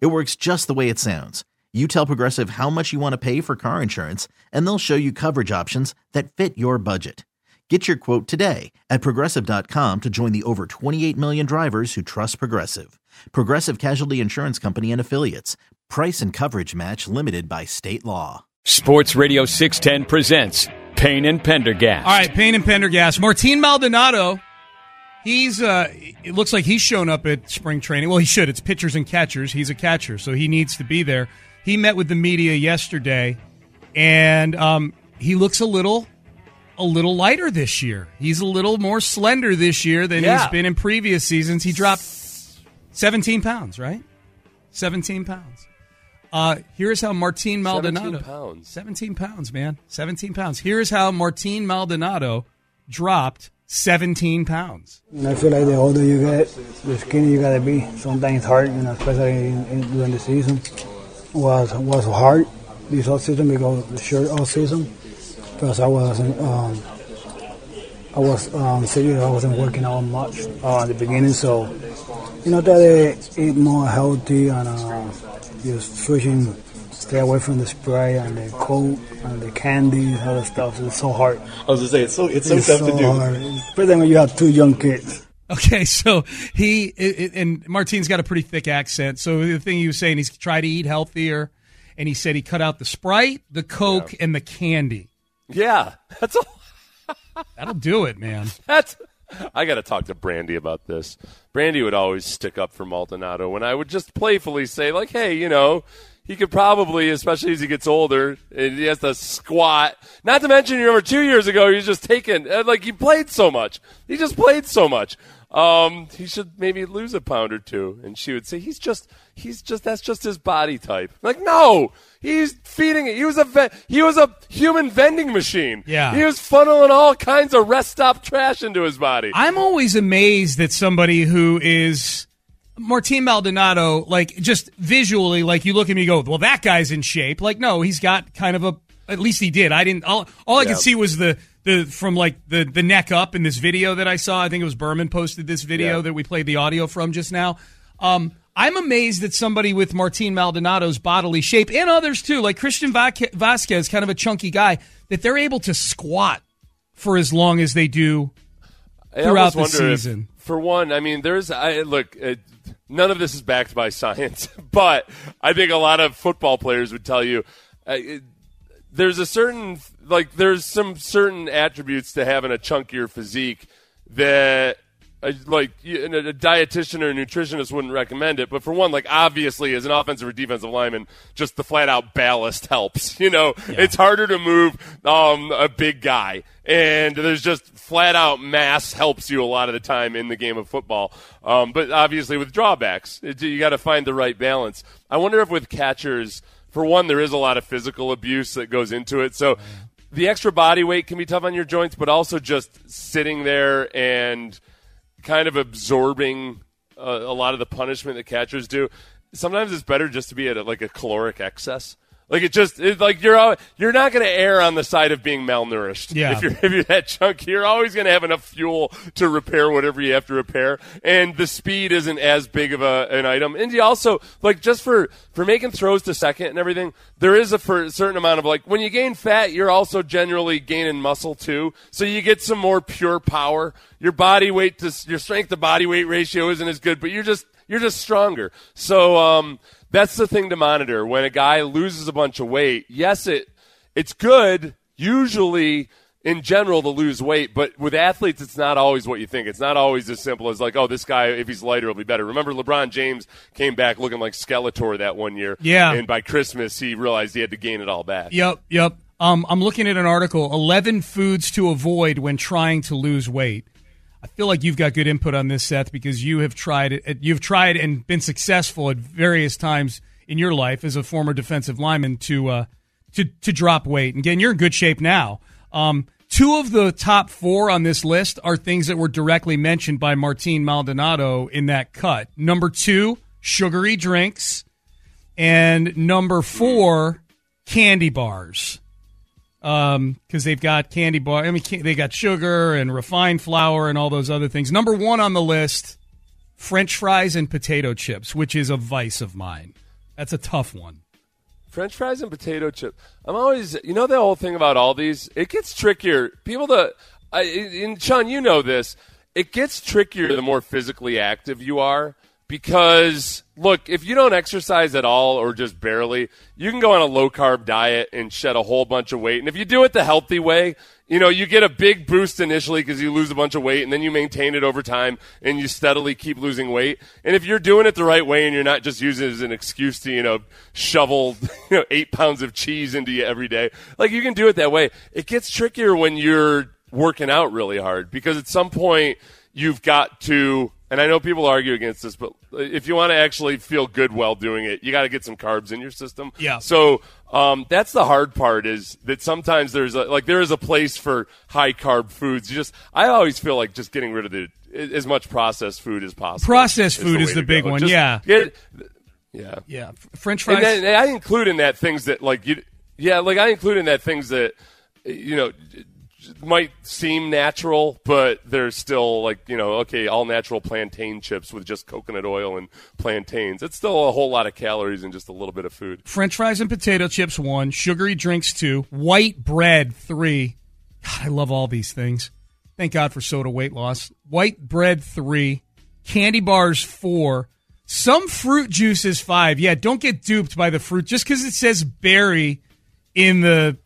It works just the way it sounds. You tell Progressive how much you want to pay for car insurance, and they'll show you coverage options that fit your budget. Get your quote today at Progressive.com to join the over 28 million drivers who trust Progressive. Progressive Casualty Insurance Company and Affiliates. Price and coverage match limited by state law. Sports Radio 610 presents Payne and Pendergast. All right, Payne and Pendergast. Martín Maldonado. It looks like he's shown up at spring training. Well, he should. It's pitchers and catchers. He's a catcher, so he needs to be there. He met with the media yesterday, and he looks a little lighter this year. He's a little more slender this year than he's been in previous seasons. He dropped 17 pounds, right? 17 pounds. Here's how Martín Maldonado. 17 pounds. 17 pounds, man. 17 pounds. Here's how Martín Maldonado dropped 17 pounds. I feel like the older you get, the skinnier you gotta be. Sometimes it's hard, especially during the season. Was hard this off season because the short off season, because I was serious. I wasn't working out much at the beginning, so try to eat more healthy and just switching, stay away from the spray and the coke and the candy and other stuff. It's so hard. I was going to say, it's so tough to do. Especially when you have two young kids. Okay, so and Martín's got a pretty thick accent. So the thing he was saying, he's tried to eat healthier, and he said he cut out the Sprite, the Coke, and the candy. Yeah, that's all. That'll do it, man. I got to talk to Brandy about this. Brandy would always stick up for Maldonado when I would just playfully say, like, hey, he could probably, especially as he gets older, and he has to squat. Not to mention, 2 years ago, he was just taken. He played so much. He just played so much. He should maybe lose a pound or two. And she would say, that's just his body type. Like, no, he's feeding it. He was a human vending machine. Yeah. He was funneling all kinds of rest stop trash into his body. I'm always amazed that somebody who is Martín Maldonado, just visually, you look at me and go, well, that guy's in shape. No, he's got kind of at least he did. I didn't, all I could see was the from the neck up in this video that I saw. I think it was Berman posted this video that we played the audio from just now. I'm amazed that somebody with Martín Maldonado's bodily shape, and others too, like Christian Vasquez, kind of a chunky guy, that they're able to squat for as long as they do throughout the season. For one, none of this is backed by science, but I think a lot of football players would tell you there's some certain attributes to having a chunkier physique that a dietitian or a nutritionist wouldn't recommend it. But for one, obviously as an offensive or defensive lineman, just the flat out ballast helps, It's harder to move a big guy. And there's just flat out mass helps you a lot of the time in the game of football. But obviously with drawbacks, you got to find the right balance. I wonder if with catchers, for one, there is a lot of physical abuse that goes into it. So the extra body weight can be tough on your joints, but also just sitting there and kind of absorbing a lot of the punishment that catchers do. Sometimes it's better just to be at a caloric excess. You're not going to err on the side of being malnourished. Yeah. If you're that chunky, you're always going to have enough fuel to repair whatever you have to repair, and the speed isn't as big of an item. And you also just for making throws to second and everything, there is a certain amount of when you gain fat, you're also generally gaining muscle too, so you get some more pure power. Your body weight to your strength to body weight ratio isn't as good, but you're just stronger. So that's the thing to monitor. When a guy loses a bunch of weight, yes, it's good, usually, in general, to lose weight. But with athletes, it's not always what you think. It's not always as simple as, this guy, if he's lighter, will be better. Remember, LeBron James came back looking like Skeletor that one year. Yeah. And by Christmas, he realized he had to gain it all back. Yep. I'm looking at an article, 11 foods to avoid when trying to lose weight. I feel like you've got good input on this, Seth, because you have tried and been successful at various times in your life as a former defensive lineman to drop weight. And again, you're in good shape now. Two of the top four on this list are things that were directly mentioned by Martín Maldonado in that cut. Number two, sugary drinks. And number four, candy bars. Because they've got candy bar. I mean, they got sugar and refined flour and all those other things. Number one on the list, French fries and potato chips, which is a vice of mine. That's a tough one. French fries and potato chips. I'm always, you know, the whole thing about all these, it gets trickier. People that, and Sean, you know this, it gets trickier the more physically active you are. Because, look, if you don't exercise at all or just barely, you can go on a low-carb diet and shed a whole bunch of weight. And if you do it the healthy way, you know, you get a big boost initially because you lose a bunch of weight, and then you maintain it over time, and you steadily keep losing weight. And if you're doing it the right way and you're not just using it as an excuse to, you know, shovel 8 pounds of cheese into you every day, like, you can do it that way. It gets trickier when you're working out really hard because at some point you've got to – and I know people argue against this, but if you want to actually feel good while doing it, you got to get some carbs in your system. Yeah. So that's the hard part, is that sometimes there's there is a place for high carb foods. I always feel like just getting rid of as much processed food as possible. Processed food is the big one. Yeah. French fries. And I include in that things that might seem natural, but they're still all natural plantain chips with just coconut oil and plantains. It's still a whole lot of calories and just a little bit of food. French fries and potato chips, 1. Sugary drinks, 2. White bread, 3. God, I love all these things. Thank God for soda weight loss. White bread, 3. Candy bars, 4. Some fruit juices, 5. Yeah, don't get duped by the fruit. Just because it says berry in the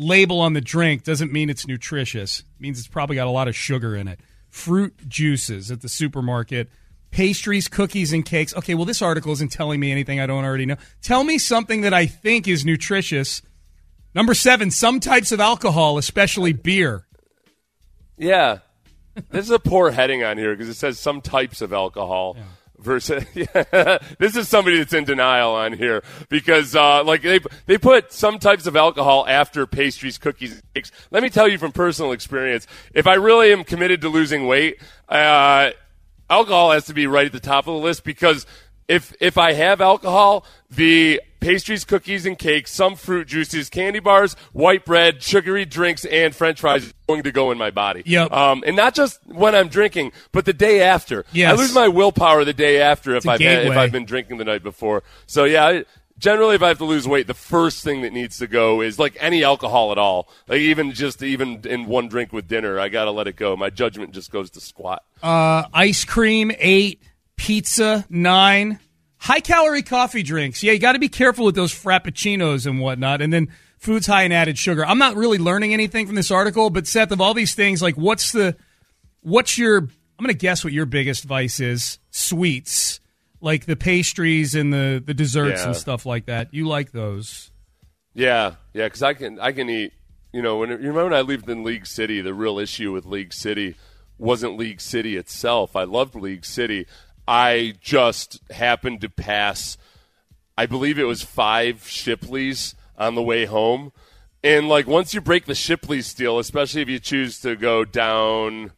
label on the drink doesn't mean it's nutritious. It means it's probably got a lot of sugar in it. Fruit juices at the supermarket, pastries, cookies, and cakes. Okay, well, this article isn't telling me anything I don't already know. Tell me something that I think is nutritious. Number 7, some types of alcohol, especially beer. Yeah. This is a poor heading on here because it says some types of alcohol. Yeah. Versus, yeah, this is somebody that's in denial on here because, they put some types of alcohol after pastries, cookies, cakes. Let me tell you from personal experience, if I really am committed to losing weight, alcohol has to be right at the top of the list because if I have alcohol, the pastries, cookies, and cakes, some fruit juices, candy bars, white bread, sugary drinks, and French fries are going to go in my body. Yep. And not just when I'm drinking, but the day after. Yes. I lose my willpower the day after if I've been drinking the night before. So, yeah, generally if I have to lose weight, the first thing that needs to go is like any alcohol at all. Like even in one drink with dinner, I got to let it go. My judgment just goes to squat. Ice cream, 8. Pizza, 9. High-calorie coffee drinks. Yeah, you got to be careful with those frappuccinos and whatnot. And then foods high in added sugar. I'm not really learning anything from this article, but Seth, of all these things, like I'm going to guess what your biggest vice is. Sweets, like the pastries and the desserts and stuff like that. You like those. Yeah, because I can eat, when I lived in League City, the real issue with League City wasn't League City itself. I loved League City. I just happened to pass, I believe it was 5 Shipleys on the way home. And, once you break the Shipleys deal, especially if you choose to go down,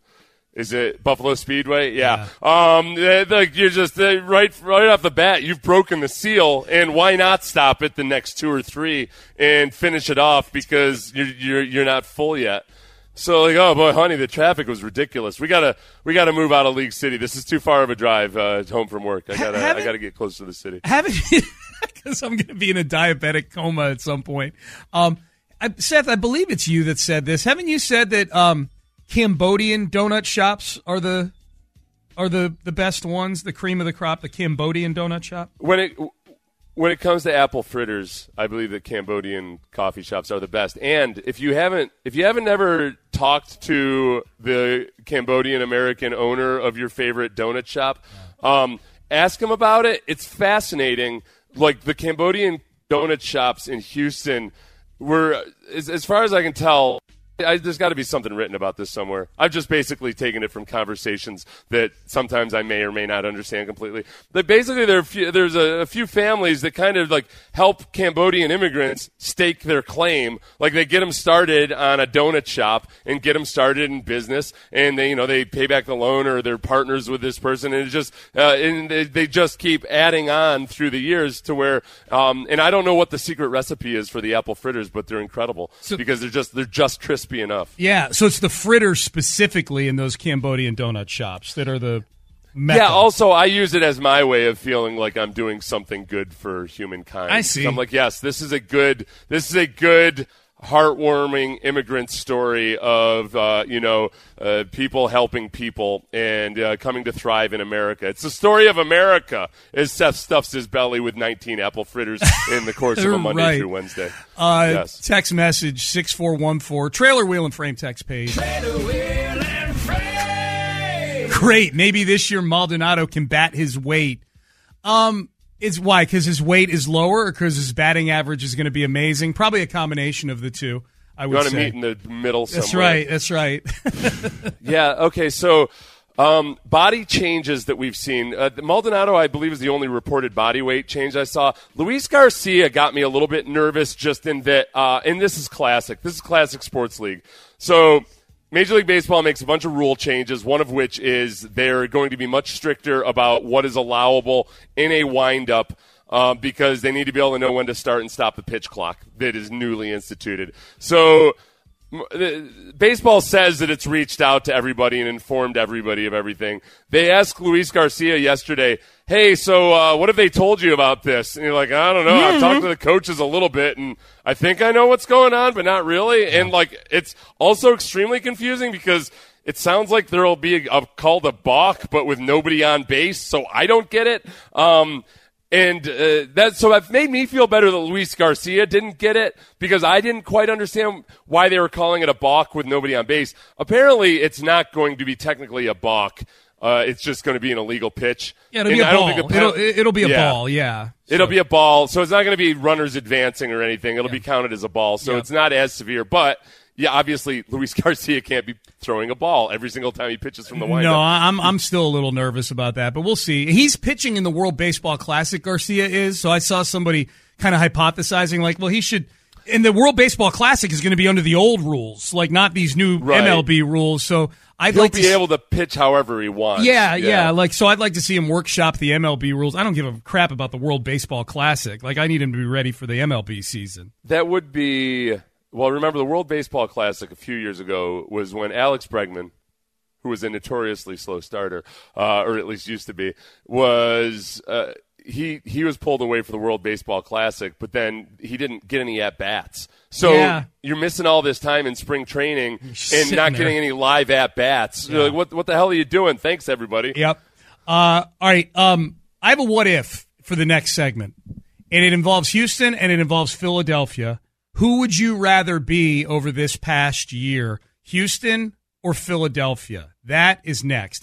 is it Buffalo Speedway? Yeah. You're just right off the bat, you've broken the seal, and why not stop at the next 2 or 3 and finish it off because you're not full yet. So oh boy, honey, the traffic was ridiculous. We gotta move out of League City. This is too far of a drive home from work. I gotta get close to the city. Because I'm gonna be in a diabetic coma at some point. Seth, I believe it's you that said this. Haven't you said that Cambodian donut shops are the best ones, the cream of the crop, the Cambodian donut shop? When it comes to apple fritters, I believe that Cambodian coffee shops are the best. And if you haven't ever talked to the Cambodian American owner of your favorite donut shop, ask him about it. It's fascinating. Like the Cambodian donut shops in Houston were, as far as I can tell, There's got to be something written about this somewhere. I've just basically taken it from conversations that sometimes I may or may not understand completely. But basically, there's a few families that kind of like help Cambodian immigrants stake their claim. Like they get them started on a donut shop and get them started in business, and they pay back the loan or they're partners with this person, and they just keep adding on through the years to where. And I don't know what the secret recipe is for the apple fritters, but they're incredible because they're just crisp. Enough. Yeah, so it's the fritters specifically in those Cambodian donut shops that are the mecca. Yeah, also I use it as my way of feeling like I'm doing something good for humankind. I see. So I'm like, yes, this is a good heartwarming immigrant story of people helping people and coming to thrive in America. It's the story of America as Seth stuffs his belly with 19 apple fritters in the course of a Monday through Wednesday. Yes. Text message 6414 Trailer Wheel and Frame text page. Trailer Wheel and Frame. Great. Maybe this year Maldonado can bat his weight. It's why? Because his weight is lower or because his batting average is going to be amazing? Probably a combination of the two, I would say. You want to meet in the middle somewhere. That's right. Yeah, okay, so body changes that we've seen. Maldonado, I believe, is the only reported body weight change I saw. Luis Garcia got me a little bit nervous just in that and this is classic. This is classic sports league. So Major League Baseball makes a bunch of rule changes, one of which is they're going to be much stricter about what is allowable in a windup because they need to be able to know when to start and stop the pitch clock that is newly instituted. So baseball says that it's reached out to everybody and informed everybody of everything. They asked Luis Garcia yesterday, hey, so what have they told you about this? And you're like, I don't know. Mm-hmm. I've talked to the coaches a little bit, and I think I know what's going on, but not really. And, it's also extremely confusing because it sounds like there will be a call to balk, but with nobody on base, so I don't get it. So it made me feel better that Luis Garcia didn't get it because I didn't quite understand why they were calling it a balk with nobody on base. Apparently, it's not going to be technically a balk. It's just going to be an illegal pitch. Yeah, it'll be a ball. It'll be a ball, yeah. It'll be a ball. So it's not going to be runners advancing or anything. It'll be counted as a ball. So it's not as severe. But, yeah, obviously, Luis Garcia can't be throwing a ball every single time he pitches from the windup. No, I'm still a little nervous about that, but we'll see. He's pitching in the World Baseball Classic, Garcia is. So I saw somebody kind of hypothesizing, like, well, he should – and the World Baseball Classic is going to be under the old rules, like not these new MLB rules. So – He'll be able to pitch however he wants. Yeah. So I'd like to see him workshop the MLB rules. I don't give a crap about the World Baseball Classic. I need him to be ready for the MLB season. That would be – well, remember the World Baseball Classic a few years ago was when Alex Bregman, who was a notoriously slow starter, or at least used to be, was he was pulled away for the World Baseball Classic, but then he didn't get any at-bats. So you're missing all this time in spring training and not getting any live at-bats. Yeah. You're like, what the hell are you doing? Thanks, everybody. Yep. All right. I have a what if for the next segment, and it involves Houston and it involves Philadelphia. Who would you rather be over this past year, Houston or Philadelphia? That is next.